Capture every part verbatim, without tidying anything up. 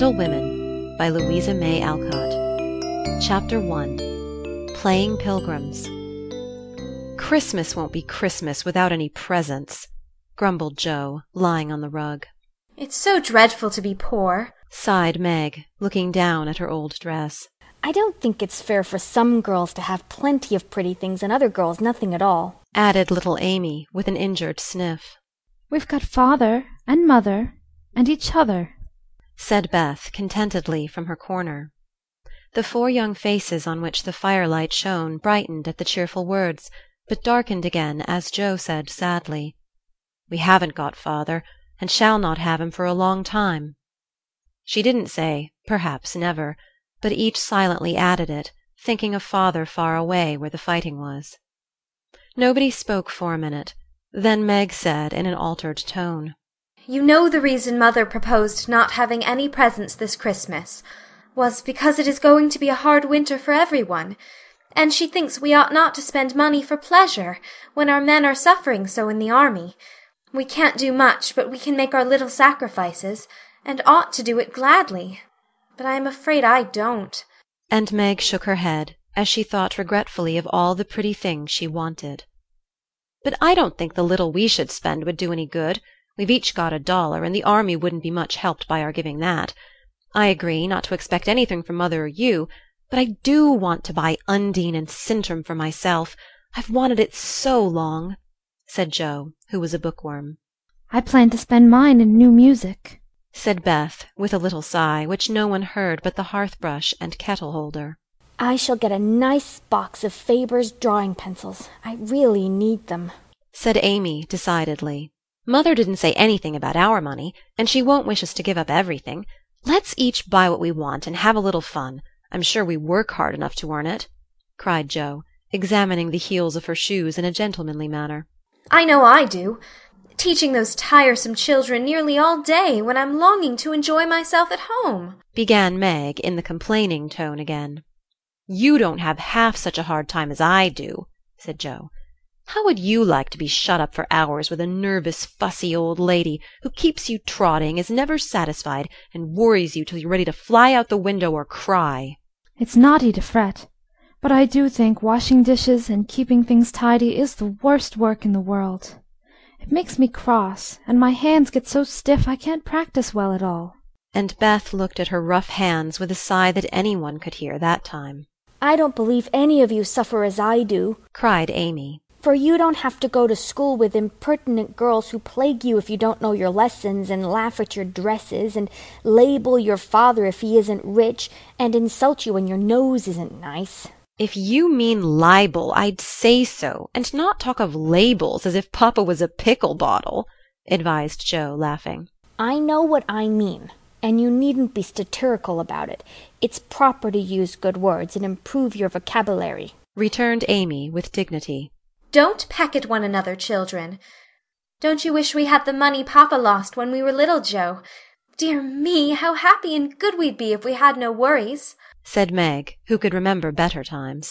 Little Women by Louisa May Alcott. Chapter one. Playing Pilgrims. "Christmas won't be Christmas without any presents," grumbled Joe, lying on the rug. "It's so dreadful to be poor," sighed Meg, looking down at her old dress. "I don't think it's fair for some girls to have plenty of pretty things and other girls nothing at all," added little Amy with an injured sniff. "We've got father and mother and each other," said Beth contentedly from her corner. The four young faces on which the firelight shone brightened at the cheerful words, but darkened again as Joe said sadly, "We haven't got father, and shall not have him for a long time." She didn't say, "Perhaps never," but each silently added it, thinking of father far away where the fighting was. Nobody spoke for a minute. Then Meg said in an altered tone, "You know the reason Mother proposed not having any presents this Christmas was because it is going to be a hard winter for everyone, and she thinks we ought not to spend money for pleasure when our men are suffering so in the army. We can't do much, but we can make our little sacrifices, and ought to do it gladly. But I am afraid I don't." And Meg shook her head as she thought regretfully of all the pretty things she wanted. "But I don't think the little we should spend would do any good. We've each got a dollar, and the army wouldn't be much helped by our giving that. I agree not to expect anything from Mother or you, but I do want to buy Undine and Sintram for myself. I've wanted it so long," said Joe, who was a bookworm. "I plan to spend mine in new music," said Beth, with a little sigh, which no one heard but the hearth-brush and kettle-holder. "I shall get a nice box of Faber's drawing pencils. I really need them," said Amy decidedly. "Mother didn't say anything about our money, and she won't wish us to give up everything. Let's each buy what we want and have a little fun. I'm sure we work hard enough to earn it," cried Joe, examining the heels of her shoes in a gentlemanly manner. "I know I do. Teaching those tiresome children nearly all day when I'm longing to enjoy myself at home," began Meg in the complaining tone again. "You don't have half such a hard time as I do," said Joe. "How would you like to be shut up for hours with a nervous, fussy old lady who keeps you trotting, is never satisfied, and worries you till you're ready to fly out the window or cry?" "It's naughty to fret, but I do think washing dishes and keeping things tidy is the worst work in the world. It makes me cross, and my hands get so stiff I can't practice well at all." And Beth looked at her rough hands with a sigh that anyone could hear that time. "I don't believe any of you suffer as I do," cried Amy, "for you don't have to go to school with impertinent girls who plague you if you don't know your lessons, and laugh at your dresses, and label your father if he isn't rich, and insult you when your nose isn't nice." "If you mean libel, I'd say so, and not talk of labels as if Papa was a pickle bottle," advised Joe, laughing. "I know what I mean, and you needn't be satirical about it. It's proper to use good words and improve your vocabulary," returned Amy with dignity. "Don't peck at one another, children. Don't you wish we had the money Papa lost when we were little, Joe? Dear me, how happy and good we'd be if we had no worries," said Meg, who could remember better times.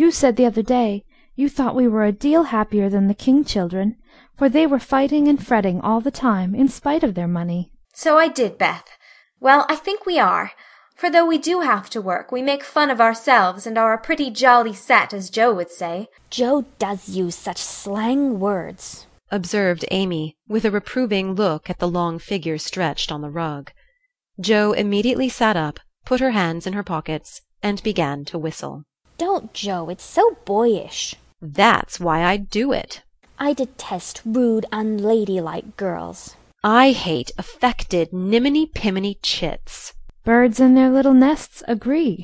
"You said the other day you thought we were a deal happier than the King children, for they were fighting and fretting all the time in spite of their money." "So I did, Beth. Well, I think we are. For though we do have to work, we make fun of ourselves and are a pretty jolly set, as Joe would say." "Joe does use such slang words," observed Amy, with a reproving look at the long figure stretched on the rug. Joe immediately sat up, put her hands in her pockets, and began to whistle. "Don't, Joe. It's so boyish." "That's why I do it." "I detest rude, unladylike girls." "I hate affected, niminy-piminy chits." "Birds in their little nests agree,"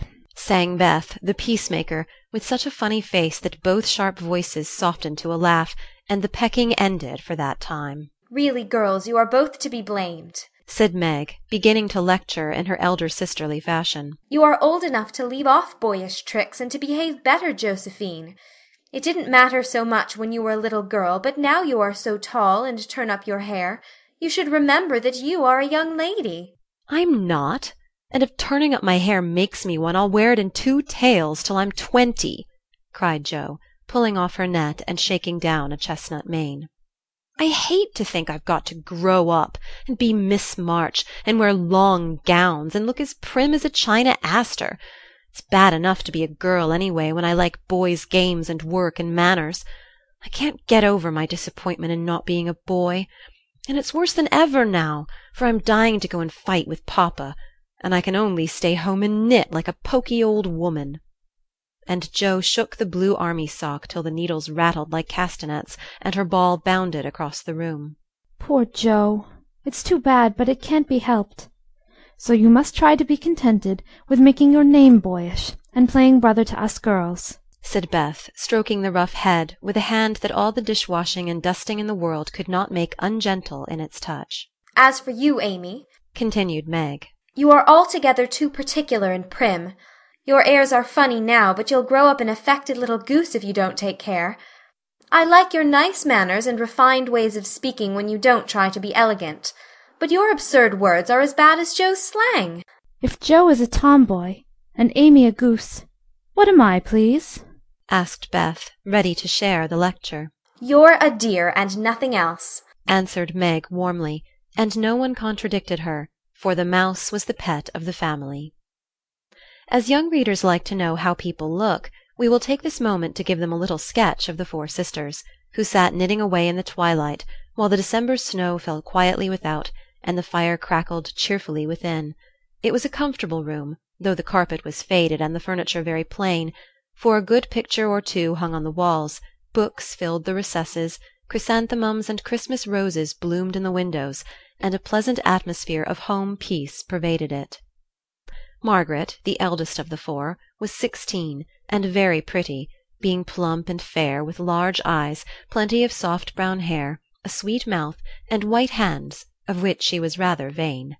sang Beth, the peacemaker, with such a funny face that both sharp voices softened to a laugh, and the pecking ended for that time. "Really, girls, you are both to be blamed," said Meg, beginning to lecture in her elder-sisterly fashion. "You are old enough to leave off boyish tricks and to behave better, Josephine. It didn't matter so much when you were a little girl, but now you are so tall and turn up your hair, you should remember that you are a young lady." "I'm not. And if turning up my hair makes me one, I'll wear it in two tails till I'm twenty," cried Joe, pulling off her net and shaking down a chestnut mane. I hate to think I've got to grow up and be Miss March and wear long gowns and look as prim as a china aster. It's bad enough to be a girl anyway when I like boys' games and work and manners. I can't get over my disappointment in not being a boy. And it's worse than ever now, for I'm dying to go and fight with Papa, and I can only stay home and knit like a poky old woman." And Jo shook the blue army sock till the needles rattled like castanets, and her ball bounded across the room. "Poor Jo! It's too bad, but it can't be helped. So you must try to be contented with making your name boyish and playing brother to us girls," said Beth, stroking the rough head with a hand that all the dishwashing and dusting in the world could not make ungentle in its touch. "As for you, Amy," continued Meg, "you are altogether too particular and prim. Your airs are funny now, but you'll grow up an affected little goose if you don't take care. I like your nice manners and refined ways of speaking when you don't try to be elegant. But your absurd words are as bad as Jo's slang." "If Jo is a tomboy, and Amy a goose, what am I, please?" asked Beth, ready to share the lecture. "You're a dear and nothing else," answered Meg warmly, and no one contradicted her, for the mouse was the pet of the family. As young readers like to know how people look, we will take this moment to give them a little sketch of the four sisters, who sat knitting away in the twilight, while the December snow fell quietly without, and the fire crackled cheerfully within. It was a comfortable room, though the carpet was faded and the furniture very plain, for a good picture or two hung on the walls, books filled the recesses, chrysanthemums and Christmas roses bloomed in the windows, and a pleasant atmosphere of home peace pervaded it. Margaret, the eldest of the four, was sixteen, and very pretty, being plump and fair, with large eyes, plenty of soft brown hair, a sweet mouth, and white hands, of which she was rather vain.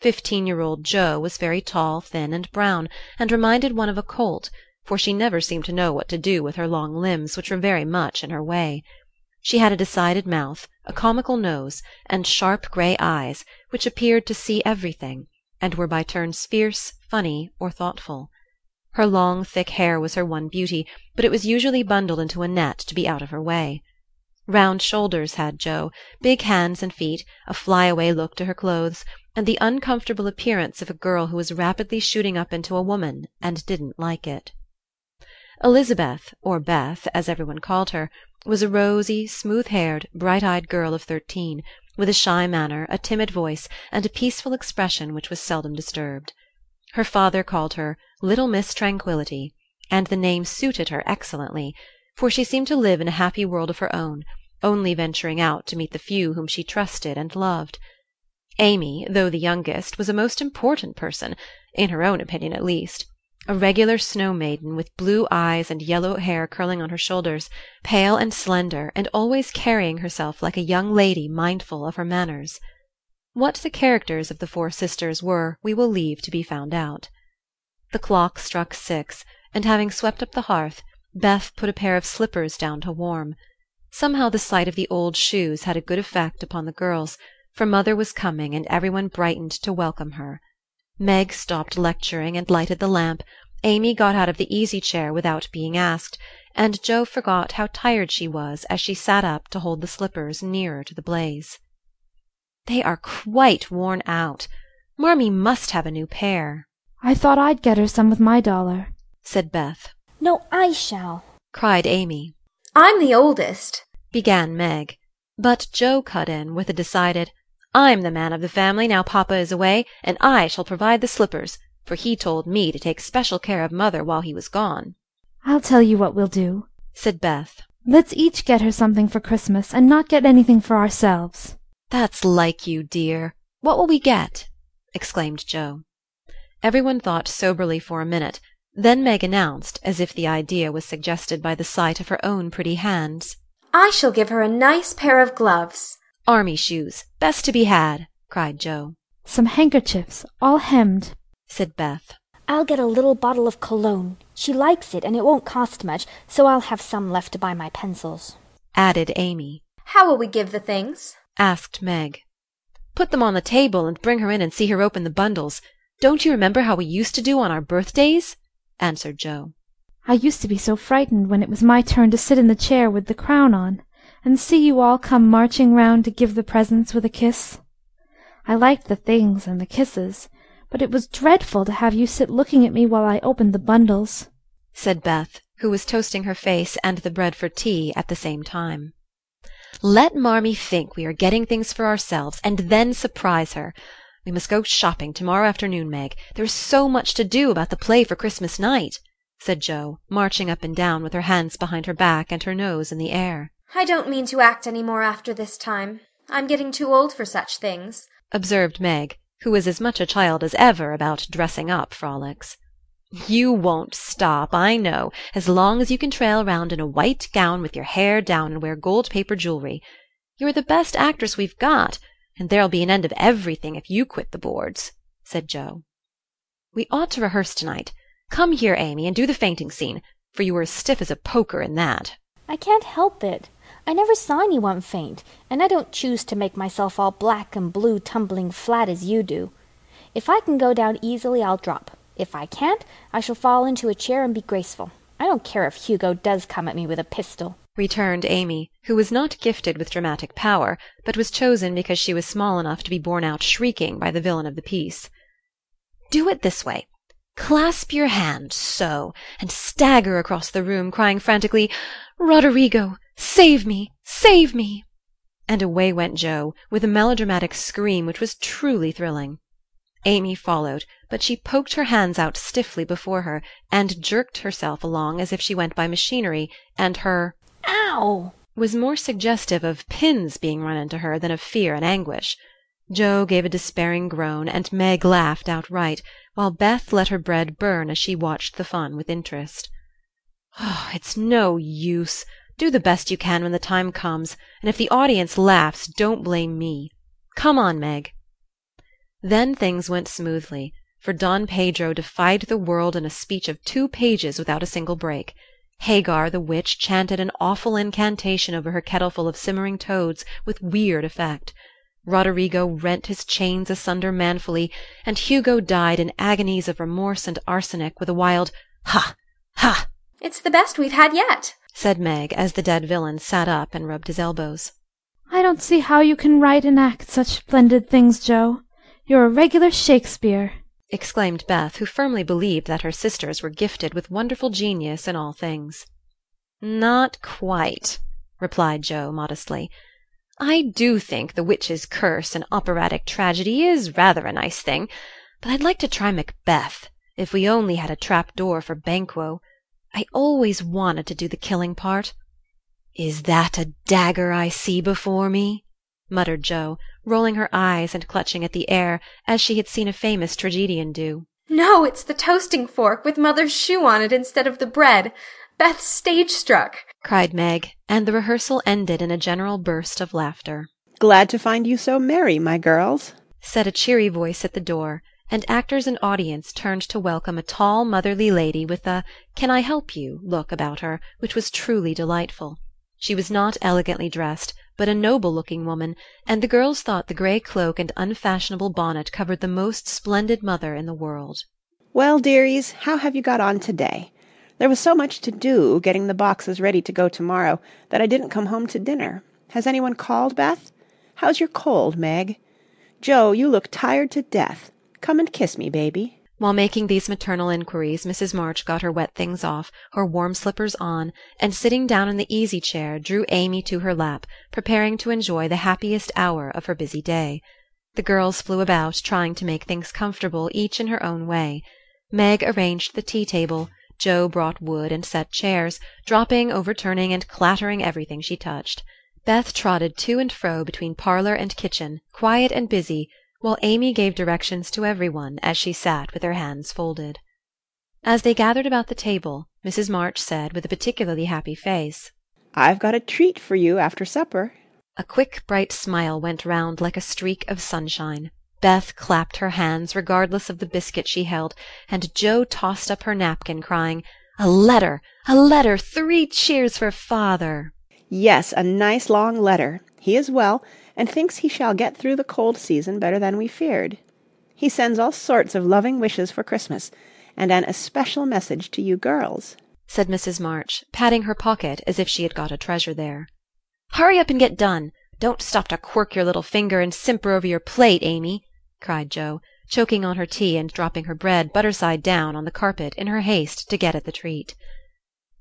Fifteen-year-old Jo was very tall, thin, and brown, and reminded one of a colt, for she never seemed to know what to do with her long limbs, which were very much in her way. She had a decided mouth, a comical nose, and sharp grey eyes, which appeared to see everything, and were by turns fierce, funny, or thoughtful. Her long, thick hair was her one beauty, but it was usually bundled into a net to be out of her way. Round shoulders had Jo, big hands and feet, a flyaway look to her clothes, and the uncomfortable appearance of a girl who was rapidly shooting up into a woman and didn't like it. Elizabeth, or Beth, as everyone called her, was a rosy, smooth-haired, bright-eyed girl of thirteen, with a shy manner, a timid voice, and a peaceful expression which was seldom disturbed. Her father called her Little Miss Tranquillity, and the name suited her excellently, for she seemed to live in a happy world of her own, only venturing out to meet the few whom she trusted and loved. Amy, though the youngest, was a most important person, in her own opinion at least, a regular snow-maiden with blue eyes and yellow hair curling on her shoulders, pale and slender, and always carrying herself like a young lady mindful of her manners. What the characters of the four sisters were we will leave to be found out. The clock struck six, and having swept up the hearth, Beth put a pair of slippers down to warm. Somehow the sight of the old shoes had a good effect upon the girls, for Mother was coming and everyone brightened to welcome her. Meg stopped lecturing and lighted the lamp, Amy got out of the easy-chair without being asked, and Jo forgot how tired she was as she sat up to hold the slippers nearer to the blaze. "They are quite worn out. Marmee must have a new pair." "I thought I'd get her some with my dollar," said Beth. "No, I shall," cried Amy. "I'm the oldest," began Meg, but Jo cut in with a decided, "I'm the man of the family now Papa is away, and I shall provide the slippers, for he told me to take special care of Mother while he was gone." "I'll tell you what we'll do," said Beth. "Let's each get her something for Christmas, and not get anything for ourselves." "That's like you, dear. What will we get?" exclaimed Jo. Everyone thought soberly for a minute, then Meg announced, as if the idea was suggested by the sight of her own pretty hands, "I shall give her a nice pair of gloves." "Army shoes, best to be had," cried Jo. "Some handkerchiefs, all hemmed," said Beth. "I'll get a little bottle of cologne. She likes it, and it won't cost much, so I'll have some left to buy my pencils," added Amy. "How will we give the things?" asked Meg. "Put them on the table and bring her in and see her open the bundles. Don't you remember how we used to do on our birthdays?" answered Jo. "I used to be so frightened when it was my turn to sit in the chair with the crown on. and see you all come marching round to give the presents with a kiss. I liked the things and the kisses, but it was dreadful to have you sit looking at me while I opened the bundles," said Beth, who was toasting her face and the bread for tea at the same time. "Let Marmee think we are getting things for ourselves, and then surprise her. We must go shopping tomorrow afternoon, Meg. There is so much to do about the play for Christmas night," said Jo, marching up and down with her hands behind her back and her nose in the air. "I don't mean to act any more after this time. I'm getting too old for such things," observed Meg, who was as much a child as ever about dressing-up frolics. "You won't stop, I know, as long as you can trail round in a white gown with your hair down and wear gold paper jewelry. You're the best actress we've got, and there'll be an end of everything if you quit the boards," said Jo. "We ought to rehearse tonight. Come here, Amy, and do the fainting scene, for you were as stiff as a poker in that." "I can't help it. I never saw anyone faint, and I don't choose to make myself all black and blue tumbling flat as you do. If I can go down easily, I'll drop. If I can't, I shall fall into a chair and be graceful. I don't care if Hugo does come at me with a pistol," returned Amy, who was not gifted with dramatic power, but was chosen because she was small enough to be borne out shrieking by the villain of the piece. "Do it this way. Clasp your hand, so, and stagger across the room, crying frantically, 'Roderigo, save me, save me!'" And away went Jo, with a melodramatic scream which was truly thrilling. Amy followed, but she poked her hands out stiffly before her, and jerked herself along as if she went by machinery, and her "Ow!" was more suggestive of pins being run into her than of fear and anguish. Jo gave a despairing groan, and Meg laughed outright, while Beth let her bread burn as she watched the fun with interest. "Oh, it's no use. Do the best you can when the time comes, and if the audience laughs, don't blame me. Come on, Meg." Then things went smoothly, for Don Pedro defied the world in a speech of two pages without a single break. Hagar the witch chanted an awful incantation over her kettleful of simmering toads with weird effect. Roderigo rent his chains asunder manfully, and Hugo died in agonies of remorse and arsenic with a wild "Ha! Ha!" "It's the best we've had yet," said Meg, as the dead villain sat up and rubbed his elbows. "I don't see how you can write and act such splendid things, Jo. You're a regular Shakespeare," exclaimed Beth, who firmly believed that her sisters were gifted with wonderful genius in all things. "Not quite," replied Jo modestly. "I do think the witch's curse in operatic tragedy is rather a nice thing, but I'd like to try Macbeth, if we only had a trap-door for Banquo. I always wanted to do the killing part. Is that a dagger I see before me?" muttered Jo, rolling her eyes and clutching at the air, as she had seen a famous tragedian do. "No, it's the toasting fork with Mother's shoe on it instead of the bread. Beth's stage-struck," cried Meg, and the rehearsal ended in a general burst of laughter. "Glad to find you so merry, my girls," said a cheery voice at the door, and actors and audience turned to welcome a tall, motherly lady with a can-I-help-you look about her, which was truly delightful. She was not elegantly dressed, but a noble-looking woman, and the girls thought the grey cloak and unfashionable bonnet covered the most splendid mother in the world. "Well, dearies, how have you got on today? There was so much to do getting the boxes ready to go tomorrow that I didn't come home to dinner. Has anyone called, Beth? How's your cold, Meg? Jo, you look tired to death. Come and kiss me, baby." While making these maternal inquiries, Missus March got her wet things off, her warm slippers on, and sitting down in the easy-chair, drew Amy to her lap, preparing to enjoy the happiest hour of her busy day. The girls flew about, trying to make things comfortable, each in her own way. Meg arranged the tea-table, Jo brought wood and set chairs, dropping, overturning, and clattering everything she touched. Beth trotted to and fro between parlour and kitchen, quiet and busy, while Amy gave directions to everyone as she sat with her hands folded. As they gathered about the table, Missus March said, with a particularly happy face, "I've got a treat for you after supper." A quick, bright smile went round like a streak of sunshine. Beth clapped her hands, regardless of the biscuit she held, and Jo tossed up her napkin, crying, "A letter! A letter! Three cheers for father!" "Yes, a nice long letter. He is well, and thinks he shall get through the cold season better than we feared. He sends all sorts of loving wishes for Christmas, and an especial message to you girls," said Missus March, patting her pocket as if she had got a treasure there. Hurry up and get done. Don't stop to quirk your little finger and simper over your plate, Amy," cried Joe, choking on her tea and dropping her bread butter-side down on the carpet in her haste to get at the treat.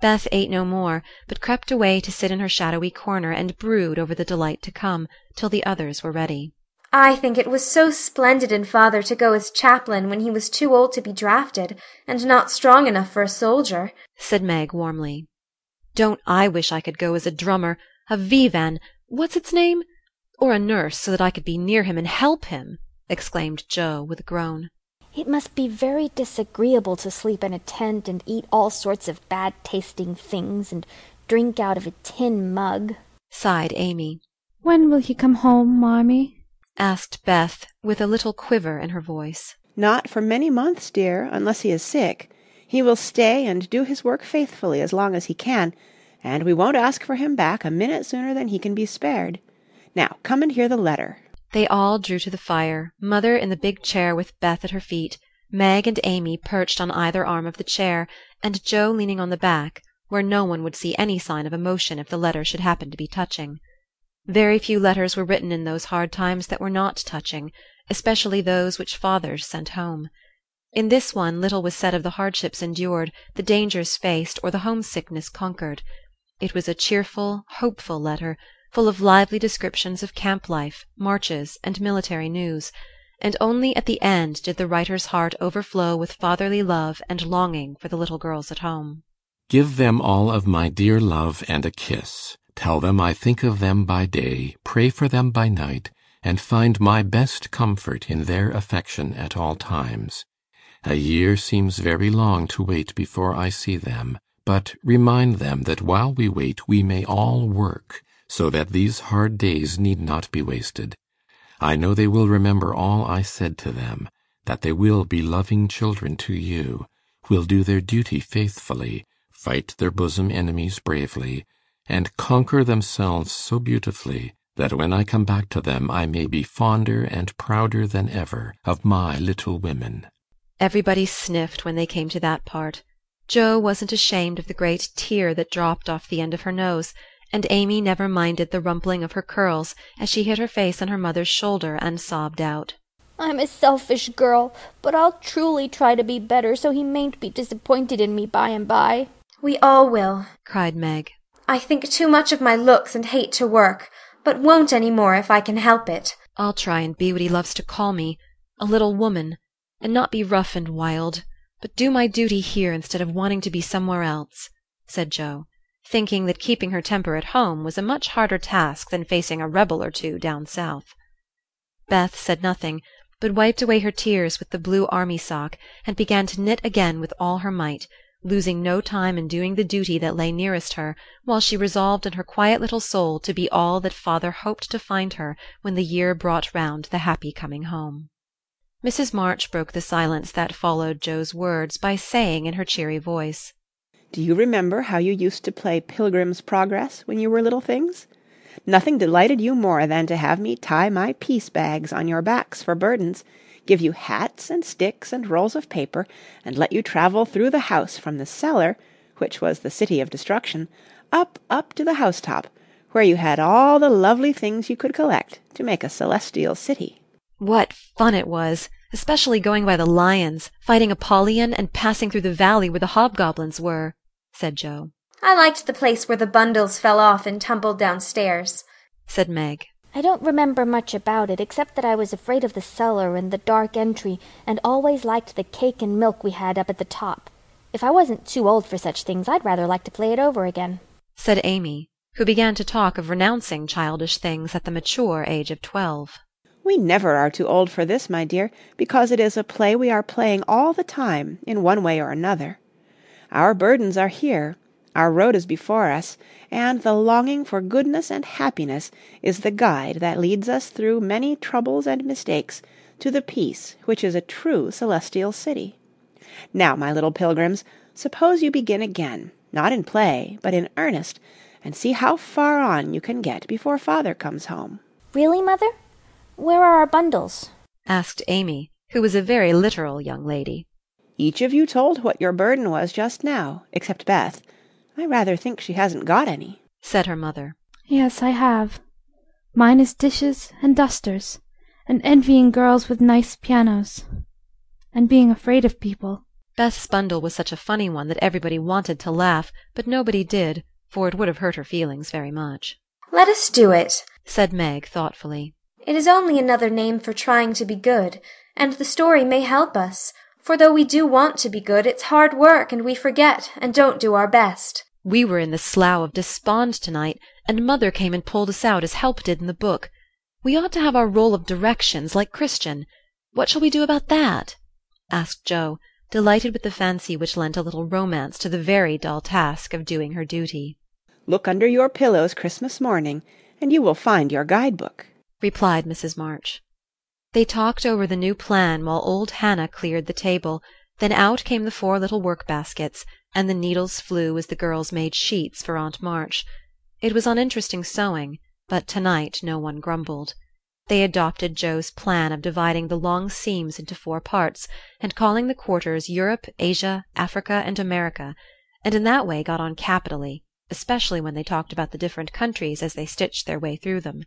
Beth ate no more, but crept away to sit in her shadowy corner and brood over the delight to come till the others were ready. "I think it was so splendid in father to go as chaplain when he was too old to be drafted, and not strong enough for a soldier," said Meg warmly. "Don't I wish I could go as a drummer, a Vivan—what's its name? Or a nurse, so that I could be near him and help him," exclaimed Joe with a groan. "It must be very disagreeable to sleep in a tent and eat all sorts of bad-tasting things and drink out of a tin mug," sighed Amy. "When will he come home, Marmee?" asked Beth, with a little quiver in her voice. "Not for many months, dear, unless he is sick. He will stay and do his work faithfully as long as he can, and we won't ask for him back a minute sooner than he can be spared. Now come and hear the letter." They all drew to the fire, Mother in the big chair with Beth at her feet, Meg and Amy perched on either arm of the chair, and Joe leaning on the back, where no one would see any sign of emotion if the letter should happen to be touching. Very few letters were written in those hard times that were not touching, especially those which fathers sent home. In this one little was said of the hardships endured, the dangers faced, or the homesickness conquered. It was a cheerful, hopeful letter, full of lively descriptions of camp life, marches, and military news, and only at the end did the writer's heart overflow with fatherly love and longing for the little girls at home. "Give them all of my dear love and a kiss. Tell them I think of them by day, pray for them by night, and find my best comfort in their affection at all times. A year seems very long to wait before I see them, but remind them that while we wait we may all work, so that these hard days need not be wasted. I know they will remember all I said to them, that they will be loving children to you, will do their duty faithfully, fight their bosom enemies bravely, and conquer themselves so beautifully that when I come back to them I may be fonder and prouder than ever of my little women." Everybody sniffed when they came to that part. Joe wasn't ashamed of the great tear that dropped off the end of her nose, and Amy never minded the rumpling of her curls as she hid her face on her mother's shoulder and sobbed out, "I'm a selfish girl, but I'll truly try to be better so he mayn't be disappointed in me by and by." "We all will," cried Meg. "I think too much of my looks and hate to work, but won't any more if I can help it. I'll try and be what he loves to call me, a little woman, and not be rough and wild, but do my duty here instead of wanting to be somewhere else," said Joe, thinking that keeping her temper at home was a much harder task than facing a rebel or two down south. Beth said nothing, but wiped away her tears with the blue army sock and began to knit again with all her might, losing no time in doing the duty that lay nearest her, while she resolved in her quiet little soul to be all that father hoped to find her when the year brought round the happy coming home. Missus March broke the silence that followed Joe's words by saying in her cheery voice, "Do you remember how you used to play Pilgrim's Progress when you were little things? Nothing delighted you more than to have me tie my peace-bags on your backs for burdens, give you hats and sticks and rolls of paper, and let you travel through the house from the cellar, which was the city of destruction, up, up to the housetop, where you had all the lovely things you could collect to make a celestial city." "What fun it was, especially going by the lions, fighting Apollyon, and passing through the valley where the hobgoblins were," said Joe. "I liked the place where the bundles fell off and tumbled downstairs," said Meg. "I don't remember much about it, except that I was afraid of the cellar and the dark entry, and always liked the cake and milk we had up at the top. If I wasn't too old for such things, I'd rather like to play it over again," said Amy, who began to talk of renouncing childish things at the mature age of twelve. "We never are too old for this, my dear, because it is a play we are playing all the time, in one way or another. Our burdens are here. Our road is before us, and the longing for goodness and happiness is the guide that leads us through many troubles and mistakes to the peace which is a true celestial city. Now, my little pilgrims, suppose you begin again, not in play, but in earnest, and see how far on you can get before father comes home." "Really, Mother? Where are our bundles?" asked Amy, who was a very literal young lady. "Each of you told what your burden was just now, except Beth. I rather think she hasn't got any," said her mother. Yes, I have. Mine is dishes and dusters, and envying girls with nice pianos, and being afraid of people. Beth's bundle was such a funny one that everybody wanted to laugh, but nobody did, for it would have hurt her feelings very much. Let us do it, said Meg thoughtfully. It is only another name for trying to be good, and the story may help us, for though we do want to be good, it's hard work, and we forget, and don't do our best. We were in the slough of despond tonight, and Mother came and pulled us out as help did in the book. We ought to have our roll of directions, like Christian. What shall we do about that? asked Jo, delighted with the fancy which lent a little romance to the very dull task of doing her duty. Look under your pillows Christmas morning, and you will find your guide-book, replied Missus March. They talked over the new plan while old Hannah cleared the table, then out came the four little work-baskets, and the needles flew as the girls made sheets for Aunt March. It was uninteresting sewing, but tonight no one grumbled. They adopted Jo's plan of dividing the long seams into four parts, and calling the quarters Europe, Asia, Africa, and America, and in that way got on capitally, especially when they talked about the different countries as they stitched their way through them.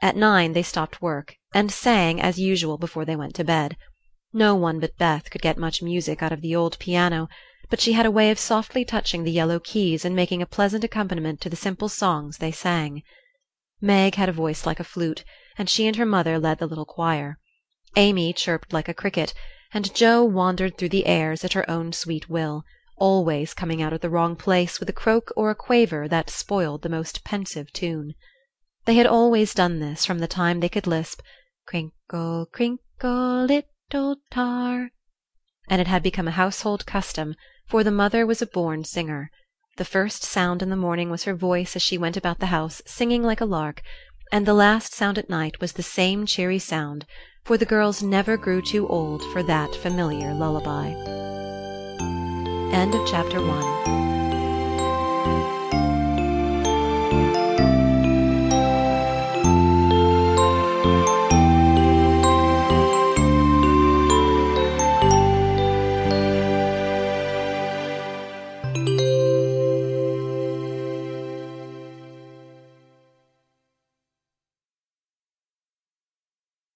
At nine they stopped work, and sang as usual before they went to bed. No one but Beth could get much music out of the old piano, but she had a way of softly touching the yellow keys and making a pleasant accompaniment to the simple songs they sang. Meg had a voice like a flute, and she and her mother led the little choir. Amy chirped like a cricket, and Jo wandered through the airs at her own sweet will, always coming out of the wrong place with a croak or a quaver that spoiled the most pensive tune. They had always done this from the time they could lisp, "Crinkle, crinkle, little tar," and it had become a household custom, for the mother was a born singer. The first sound in the morning was her voice as she went about the house singing like a lark, and the last sound at night was the same cheery sound, for the girls never grew too old for that familiar lullaby. End of chapter one.